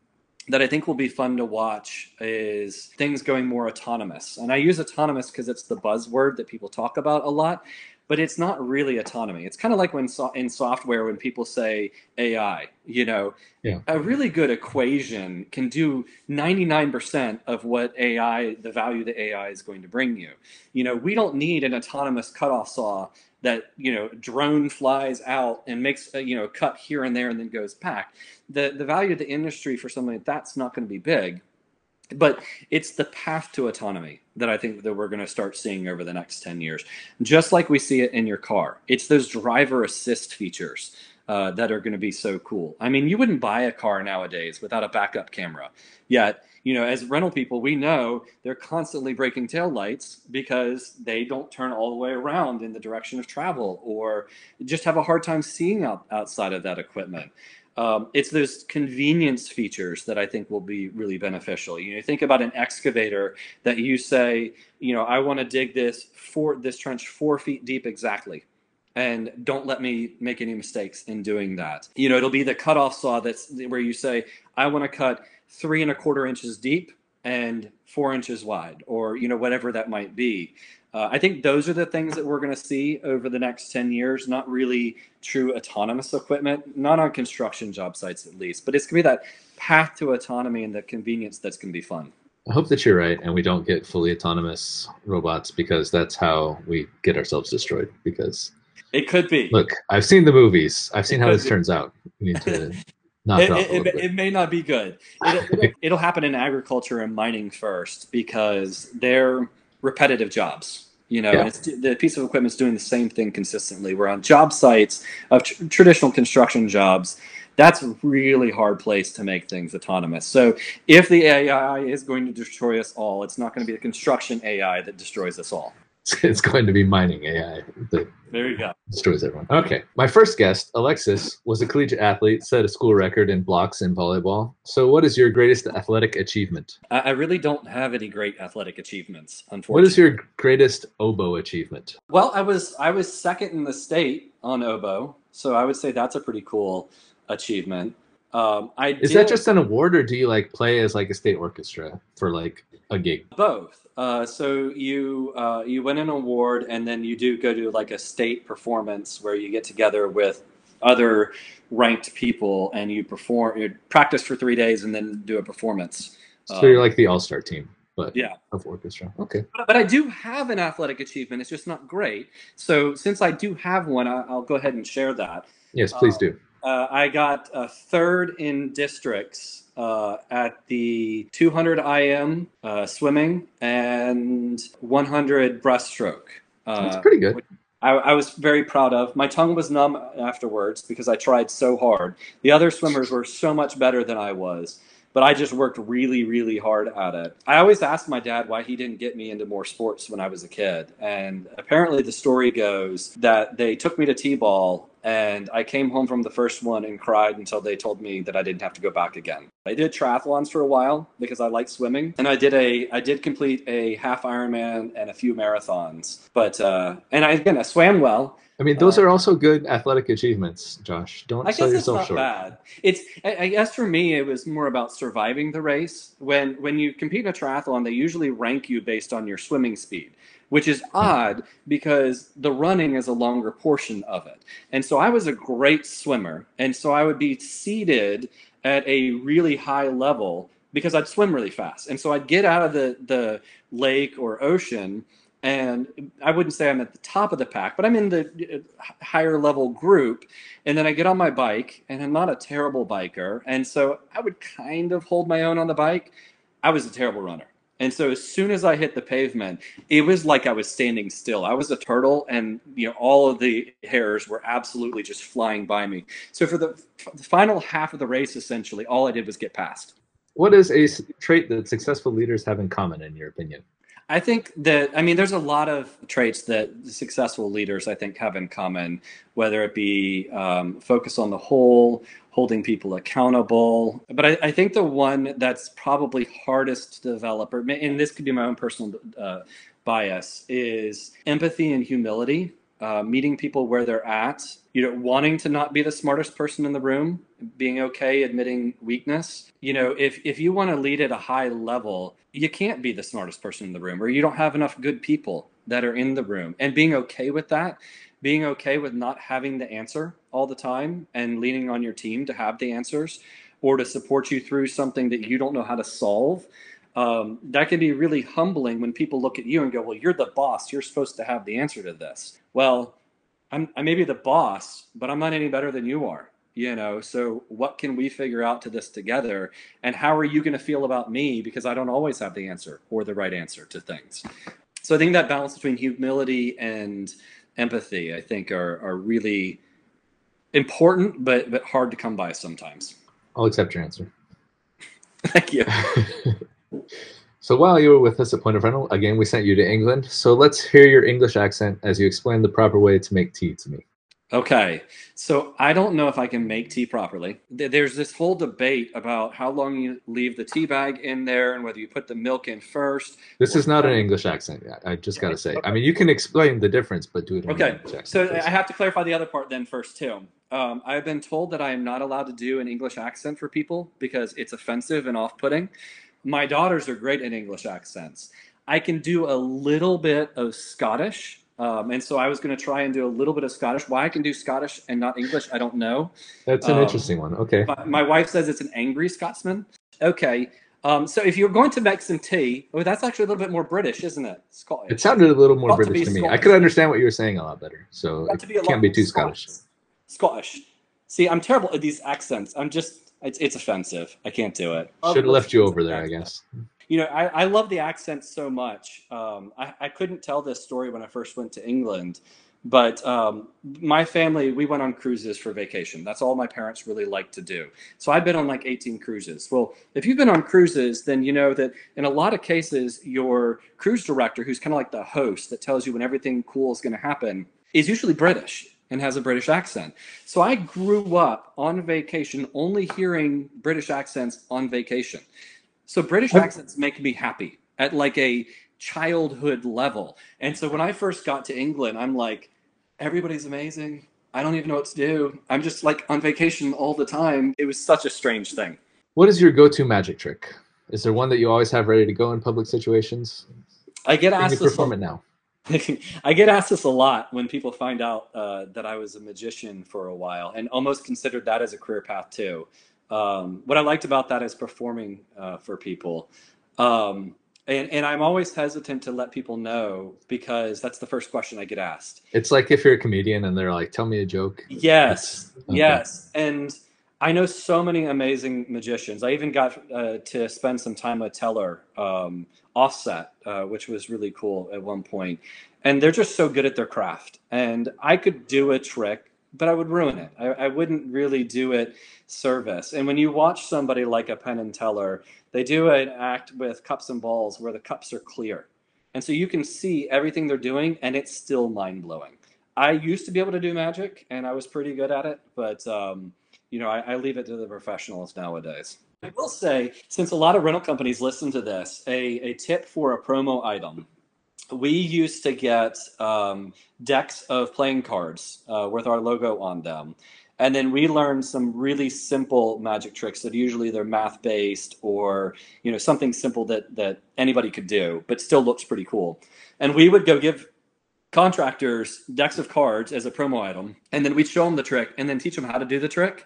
that I think will be fun to watch is things going more autonomous. And I use autonomous because it's the buzzword that people talk about a lot, but it's not really autonomy. It's kind of like when so- in software, when people say A I, you know, yeah. A really good equation can do ninety-nine percent of what A I, the value that A I is going to bring you. You know, we don't need an autonomous cutoff saw that, you know, drone flies out and makes a, you know, a cut here and there and then goes back. The, the value of the industry for something like that's not going to be big. But it's the path to autonomy that I think that we're going to start seeing over the next ten years, just like we see it in your car. It's those driver assist features uh, that are going to be so cool. I mean, you wouldn't buy a car nowadays without a backup camera. Yet, you know, as rental people, we know they're constantly breaking taillights because they don't turn all the way around in the direction of travel or just have a hard time seeing out, outside of that equipment. Um, it's those convenience features that I think will be really beneficial. You know, think about an excavator that you say, you know, I want to dig this four, this trench four feet deep exactly, and don't let me make any mistakes in doing that. You know, it'll be the cutoff saw that's where you say, I want to cut three and a quarter inches deep and four inches wide, or, you know, whatever that might be. Uh, I think those are the things that we're going to see over the next ten years, not really true autonomous equipment, not on construction job sites at least, but it's going to be that path to autonomy and the convenience that's going to be fun. I hope that you're right and we don't get fully autonomous robots, because that's how we get ourselves destroyed. Because it could be. Look, I've seen the movies. I've seen it how this be. turns out. We need to knock it, it off a little it, bit. It may not be good. It, it'll, it'll happen in agriculture and mining first, because they're repetitive jobs. You know, yeah. And it's, the piece of equipment is doing the same thing consistently. We're on job sites of tr- traditional construction jobs. That's a really hard place to make things autonomous. So if the A I is going to destroy us all, it's not going to be the construction A I that destroys us all. It's going to be mining A I that there you go. destroys everyone. Okay. My first guest, Alexis, was a collegiate athlete, set a school record in blocks in volleyball. So what is your greatest athletic achievement? I really don't have any great athletic achievements, unfortunately. What is your greatest oboe achievement? Well, I was I was second in the state on oboe, so I would say that's a pretty cool achievement. Um, I is did, that just an award, or do you like play as like a state orchestra for like a gig? Both. Uh, so you uh, you win an award, and then you do go to like a state performance where you get together with other ranked people and you perform. You practice for three days and then do a performance. So um, you're like the all-star team, but yeah, of orchestra. Okay. But, but I do have an athletic achievement. It's just not great. So since I do have one, I, I'll go ahead and share that. Yes, please um, do. Uh, I got a third in districts uh, at the two hundred I M uh, swimming and one hundred breaststroke. Uh, That's pretty good. I, I was very proud of. My tongue was numb afterwards because I tried so hard. The other swimmers were so much better than I was, but I just worked really, really hard at it. I always asked my dad why he didn't get me into more sports when I was a kid. And apparently the story goes that they took me to T-ball, and I came home from the first one and cried until they told me that I didn't have to go back again. I did triathlons for a while because I liked swimming. And I did a I did complete a half Ironman and a few marathons. But, uh, and I, again, I swam well. I mean, those uh, are also good athletic achievements, Josh. Don't I sell yourself short. I guess it's not bad. It's, I guess for me, it was more about surviving the race. When when you compete in a triathlon, they usually rank you based on your swimming speed, which is odd because the running is a longer portion of it. And so I was a great swimmer. And so I would be seated at a really high level because I'd swim really fast. And so I'd get out of the, the lake or ocean, and I wouldn't say I'm at the top of the pack, but I'm in the higher level group. And then I get on my bike, and I'm not a terrible biker. And so I would kind of hold my own on the bike. I was a terrible runner. And so as soon as I hit the pavement, it was like I was standing still. I was a turtle, and you know, all of the hairs were absolutely just flying by me. So for the, the final half of the race, essentially, all I did was get past. What is a trait that successful leaders have in common, in your opinion? I think that, I mean, there's a lot of traits that successful leaders, I think, have in common, whether it be um, focus on the whole, holding people accountable. But I, I think the one that's probably hardest to develop, or, and this could be my own personal uh, bias, is empathy and humility, uh, meeting people where they're at, you know, wanting to not be the smartest person in the room, being okay admitting weakness. You know, if, if you want to lead at a high level, you can't be the smartest person in the room, or you don't have enough good people that are in the room. And being okay with that, being okay with not having the answer all the time and leaning on your team to have the answers or to support you through something that you don't know how to solve. Um, that can be really humbling when people look at you and go, well, you're the boss. You're supposed to have the answer to this. Well, I'm, I may be the boss, but I'm not any better than you are, you know? So what can we figure out to this together? And how are you going to feel about me? Because I don't always have the answer or the right answer to things. So I think that balance between humility and empathy, I think, are, are really important, but, but hard to come by sometimes. I'll accept your answer. Thank you. So while you were with us at Point of Rental, again, we sent you to England. So let's hear your English accent as you explain the proper way to make tea to me. Okay. So I don't know if I can make tea properly. There's this whole debate about how long you leave the tea bag in there and whether you put the milk in first. This is not an English accent. I just got to say. I mean, you can explain the difference, but do it in okay. English accent. So first. I have to clarify the other part then first, too. Um, I've been told that I am not allowed to do an English accent for people because it's offensive and off-putting. My daughters are great at English accents. I can do a little bit of Scottish. Um, and so I was going to try and do a little bit of Scottish. Why I can do Scottish and not English, I don't know. That's an um, interesting one. Okay. My, my wife says it's an angry Scotsman. Okay. Um, so if you're going to make some tea, oh, that's actually a little bit more British, isn't it? Scottish. It sounded a little more British to, to me. Scottish. I could understand what you were saying a lot better. So it be can't be too Scottish. Scottish. See, I'm terrible at these accents. I'm just... It's, it's offensive. I can't do it. Should have left you over there, I guess. You know, I, I love the accent so much. Um, I, I couldn't tell this story when I first went to England, but um, my family, we went on cruises for vacation. That's all my parents really like to do. So I've been on like eighteen cruises. Well, if you've been on cruises, then you know that in a lot of cases, your cruise director, who's kind of like the host that tells you when everything cool is going to happen, is usually British and has a British accent. So I grew up on vacation only hearing British accents on vacation. So British accents make me happy at like a childhood level. And so when I first got to England, I'm like, everybody's amazing. I don't even know what to do. I'm just like on vacation all the time. It was such a strange thing. What is your go-to magic trick? Is there one that you always have ready to go in public situations? I get asked this. Can you perform it now? I get asked this a lot when people find out uh, that I was a magician for a while and almost considered that as a career path too. Um, what I liked about that is performing uh, for people. Um, and, and I'm always hesitant to let people know because that's the first question I get asked. It's like if you're a comedian and they're like, tell me a joke. Yes, okay. Yes. And I know so many amazing magicians. I even got uh, to spend some time with Teller um, Offset, uh, which was really cool at one point. And they're just so good at their craft. And I could do a trick, but I would ruin it. I, I wouldn't really do it service. And when you watch somebody like a Penn and Teller, they do an act with cups and balls where the cups are clear. And so you can see everything they're doing, and it's still mind-blowing. I used to be able to do magic, and I was pretty good at it, but... Um, You know, I, I leave it to the professionals nowadays. I will say, since a lot of rental companies listen to this, a, a tip for a promo item we used to get um, decks of playing cards uh, with our logo on them. And then we learned some really simple magic tricks that usually they're math based or, you know, something simple that, that anybody could do, but still looks pretty cool. And we would go give contractors decks of cards as a promo item. And then we'd show them the trick and then teach them how to do the trick.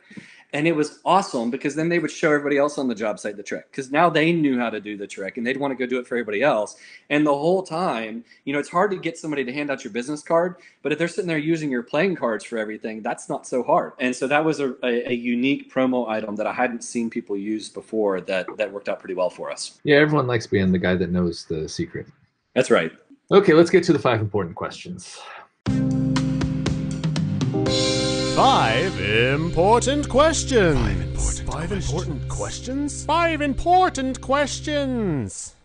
And it was awesome because then they would show everybody else on the job site the trick, because now they knew how to do the trick and they'd want to go do it for everybody else. And the whole time, you know, it's hard to get somebody to hand out your business card, but if they're sitting there using your playing cards for everything, that's not so hard. And so that was a, a, a unique promo item that I hadn't seen people use before that, that worked out pretty well for us. Yeah, everyone likes being the guy that knows the secret. That's right. Okay, let's get to the five important questions. Five important questions. Five important, Five questions. important questions. Five important questions.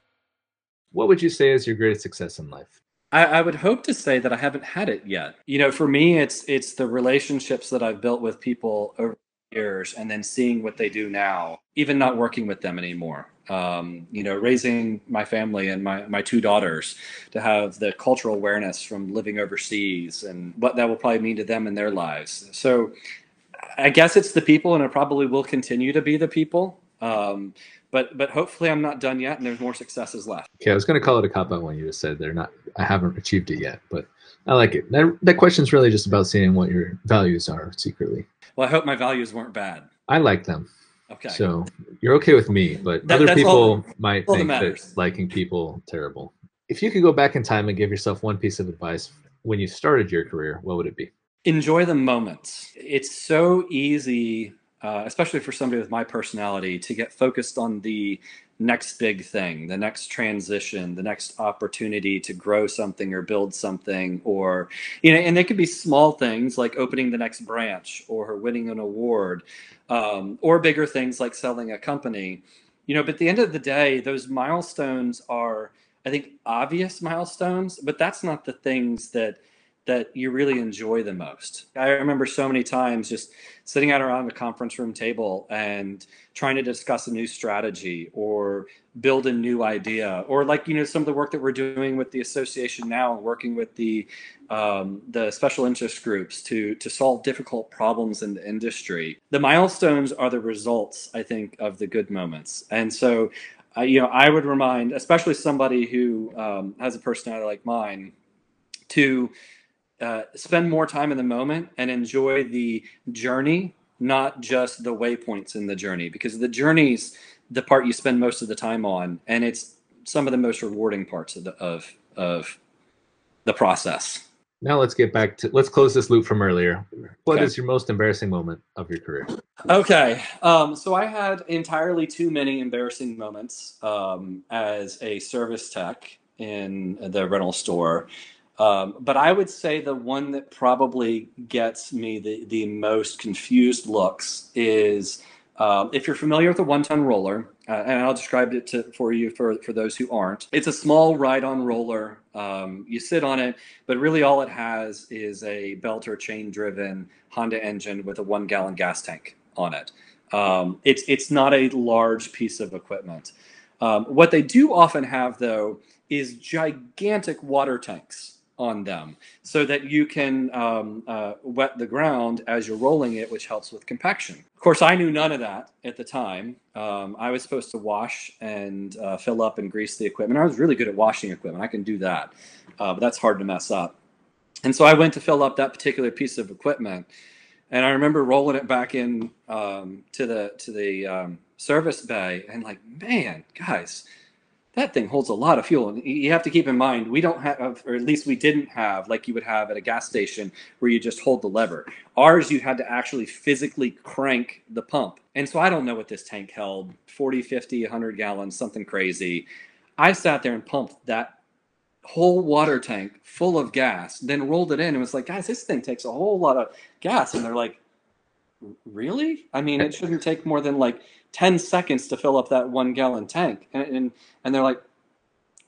What would you say is your greatest success in life? I, I would hope to say that I haven't had it yet. You know, for me, it's it's the relationships that I've built with people over the years, and then seeing what they do now, even not working with them anymore. Um, you know, raising my family and my, my two daughters to have the cultural awareness from living overseas and what that will probably mean to them in their lives. So I guess it's the people, and it probably will continue to be the people. Um, but, but hopefully I'm not done yet and there's more successes left. Okay. I was going to call it a cop-out when you just said they're not, I haven't achieved it yet, but I like it. That, that question's really just about seeing what your values are secretly. Well, I hope my values weren't bad. I like them. Okay. So you're okay with me, but that, other people all, might all think that, that liking people terrible. If you could go back in time and give yourself one piece of advice when you started your career, what would it be? Enjoy the moments. It's so easy, uh, especially for somebody with my personality, to get focused on the next big thing, the next transition, the next opportunity to grow something or build something, or, you know, and they could be small things like opening the next branch or winning an award, um, or bigger things like selling a company, you know, but at the end of the day, those milestones are, I think, obvious milestones, but that's not the things that that you really enjoy the most. I remember so many times just sitting out around a conference room table and trying to discuss a new strategy or build a new idea, or like, you know, some of the work that we're doing with the association now, working with the um, the special interest groups to to solve difficult problems in the industry. The milestones are the results, I think, of the good moments. And so, uh, you know, I would remind, especially somebody who um, has a personality like mine, to Uh, spend more time in the moment and enjoy the journey, not just the waypoints in the journey, because the journey's the part you spend most of the time on, and it's some of the most rewarding parts of the, of, of the process. Now let's get back to, let's close this loop from earlier. What okay. is your most embarrassing moment of your career? Okay. Um, so I had entirely too many embarrassing moments um, as a service tech in the rental store. Um, but I would say the one that probably gets me the, the most confused looks is uh, if you're familiar with the one-ton roller, uh, and I'll describe it to, for you for, for those who aren't. It's a small ride-on roller. Um, you sit on it, but really all it has is a belt or chain-driven Honda engine with a one-gallon gas tank on it. Um, it's, it's not a large piece of equipment. Um, what they do often have, though, is gigantic water tanks on them so that you can um, uh, wet the ground as you're rolling it, which helps with compaction. Of course, I knew none of that at the time. Um, I was supposed to wash and uh, fill up and grease the equipment. I was really good at washing equipment. I can do that, uh, but that's hard to mess up. And so I went to fill up that particular piece of equipment. And I remember rolling it back in um, to the, to the um, service bay and like, man, guys, that thing holds a lot of fuel. And you have to keep in mind, we don't have, or at least we didn't have, like you would have at a gas station where you just hold the lever. Ours, you had to actually physically crank the pump. And so I don't know what this tank held, forty, fifty, one hundred gallons, something crazy. I sat there and pumped that whole water tank full of gas, then rolled it in and was like, guys, this thing takes a whole lot of gas. And they're like, really? I mean, it shouldn't take more than like ten seconds to fill up that one gallon tank. And, and and they're like,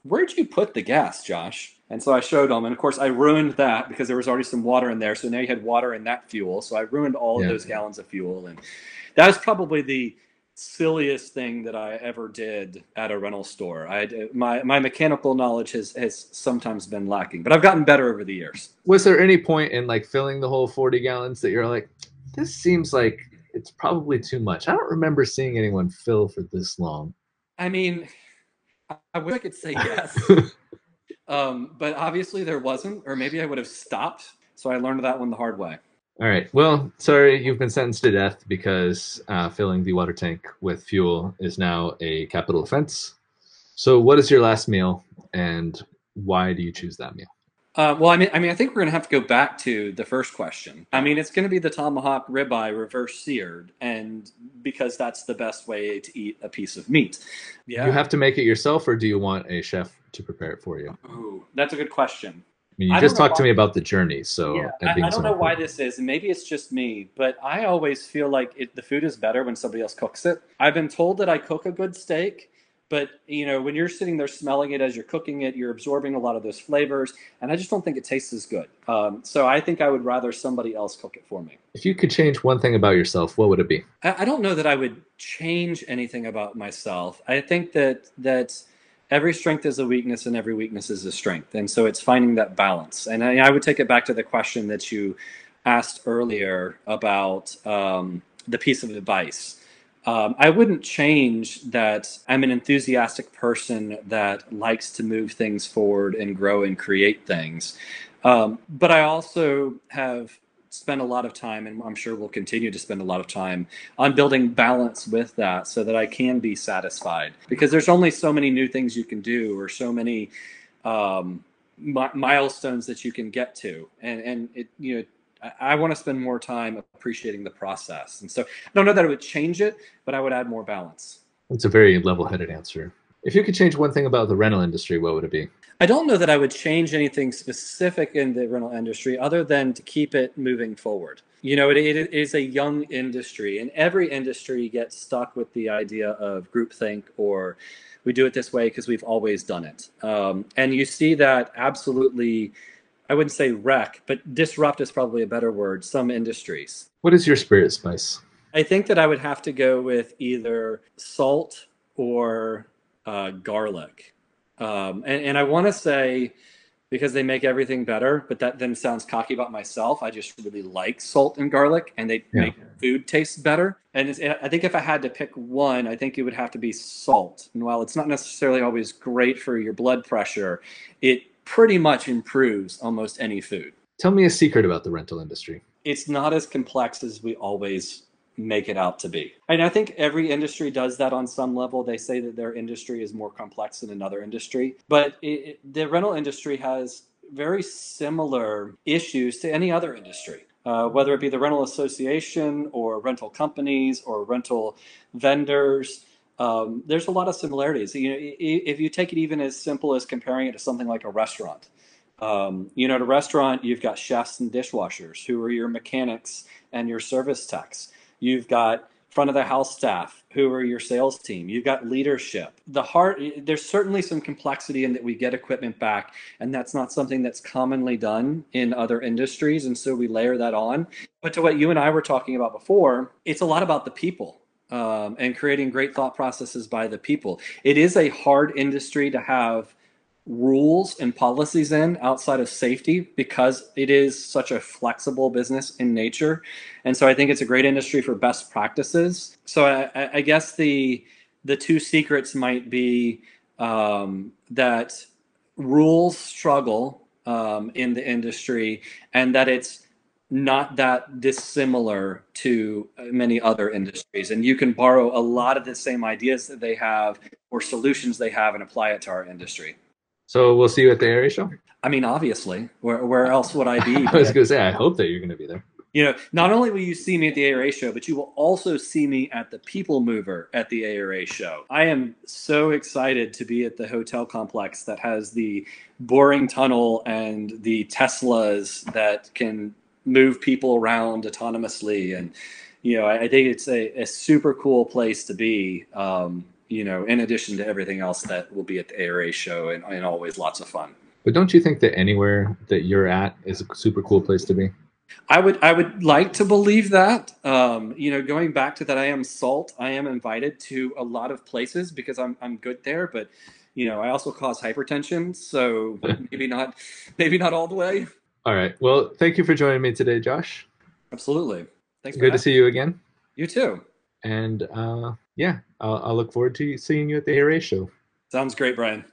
where'd you put the gas, Josh? And so I showed them. And of course I ruined that because there was already some water in there. So now you had water in that fuel. So I ruined all yeah. of those gallons of fuel. And that was probably the, silliest thing that I ever did at a rental store. I my my mechanical knowledge has has sometimes been lacking, but I've gotten better over the years. Was there any point in like filling the whole forty gallons that you're like, this seems like it's probably too much? I don't remember seeing anyone fill for this long. I mean, I wish I could say yes. Um, but obviously there wasn't, or maybe I would have stopped. So I learned that one the hard way. All right. Well, sorry, you've been sentenced to death because uh, filling the water tank with fuel is now a capital offense. So what is your last meal and why do you choose that meal? Uh, well, I mean, I mean, I think we're going to have to go back to the first question. I mean, it's going to be the tomahawk ribeye reverse seared, and because that's the best way to eat a piece of meat. Yeah. You have to make it yourself, or do you want a chef to prepare it for you? Ooh, that's a good question. I mean, you I just talked to me about the journey, so yeah, I, think I, I don't know why this is. Maybe it's just me, but I always feel like it, the food is better when somebody else cooks it. I've been told that I cook a good steak. But, you know, when you're sitting there smelling it as you're cooking it, you're absorbing a lot of those flavors. And I just don't think it tastes as good. Um, so I think I would rather somebody else cook it for me. If you could change one thing about yourself, what would it be? I don't know that I would change anything about myself. I think that that every strength is a weakness and every weakness is a strength. And so it's finding that balance. And I, I would take it back to the question that you asked earlier about um, the piece of advice. Um, I wouldn't change that I'm an enthusiastic person that likes to move things forward and grow and create things. Um, but I also have spent a lot of time, and I'm sure we'll continue to spend a lot of time, on building balance with that so that I can be satisfied. Because there's only so many new things you can do, or so many um, mi- milestones that you can get to. And, and it, you know, I want to spend more time appreciating the process. And so I don't know that I would change it, but I would add more balance. That's a very level-headed answer. If you could change one thing about the rental industry, what would it be? I don't know that I would change anything specific in the rental industry other than to keep it moving forward. You know, it, it is a young industry, and every industry gets stuck with the idea of groupthink, or we do it this way because we've always done it. Um, and you see that absolutely, I wouldn't say wreck, but disrupt is probably a better word, some industries. What is your spirit spice? I think that I would have to go with either salt or uh, garlic. Um, and, and I want to say, because they make everything better, but that then sounds cocky about myself. I just really like salt and garlic, and they yeah. make food taste better. And it's, I think if I had to pick one, I think it would have to be salt. And while it's not necessarily always great for your blood pressure, it pretty much improves almost any food. Tell me a secret about the rental industry. It's not as complex as we always make it out to be. And I think every industry does that on some level. They say that their industry is more complex than another industry, but it, it, the rental industry has very similar issues to any other industry, uh, whether it be the rental association or rental companies or rental vendors. Um, there's a lot of similarities. You know, if you take it even as simple as comparing it to something like a restaurant, um, you know, at a restaurant, you've got chefs and dishwashers who are your mechanics and your service techs. You've got front of the house staff who are your sales team. You've got leadership. The heart, there's certainly some complexity in that we get equipment back, and that's not something that's commonly done in other industries. And so we layer that on. But to what you and I were talking about before, it's a lot about the people. Um, and creating great thought processes by the people. It is a hard industry to have rules and policies in outside of safety, because it is such a flexible business in nature. And so I think it's a great industry for best practices. So I, I guess the the two secrets might be um, that rules struggle um, in the industry, and that it's not that dissimilar to many other industries. And you can borrow a lot of the same ideas that they have or solutions they have and apply it to our industry. So we'll see you at the ARA show? I mean, obviously. Where where else would I be? I was going to say, I hope that you're going to be there. You know, not only will you see me at the A R A show, but you will also see me at the People Mover at the A R A show. I am so excited to be at the hotel complex that has the boring tunnel and the Teslas that can move people around autonomously. And, you know, I, I think it's a, a super cool place to be, um, you know, in addition to everything else that will be at the A R A show, and, and always lots of fun. But don't you think that anywhere that you're at is a super cool place to be? I would I would like to believe that, um, you know, going back to that, I am salt. I am invited to a lot of places because I'm I'm good there. But, you know, I also cause hypertension. So maybe not, maybe not all the way. All right. Well, thank you for joining me today, Josh. Absolutely. Thanks. Good to see you again. You too. And uh, yeah, I'll, I'll look forward to seeing you at the A R A show. Sounds great, Brian.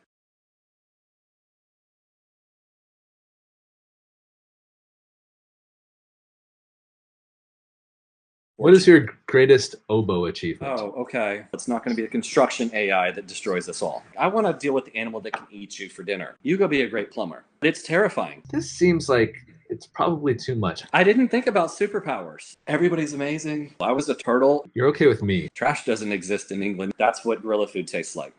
What is your greatest oboe achievement? Oh, okay. It's not going to be a construction A I that destroys us all. I want to deal with the animal that can eat you for dinner. You go be a great plumber. It's terrifying. This seems like it's probably too much. I didn't think about superpowers. Everybody's amazing. I was a turtle. You're okay with me. Trash doesn't exist in England. That's what gorilla food tastes like.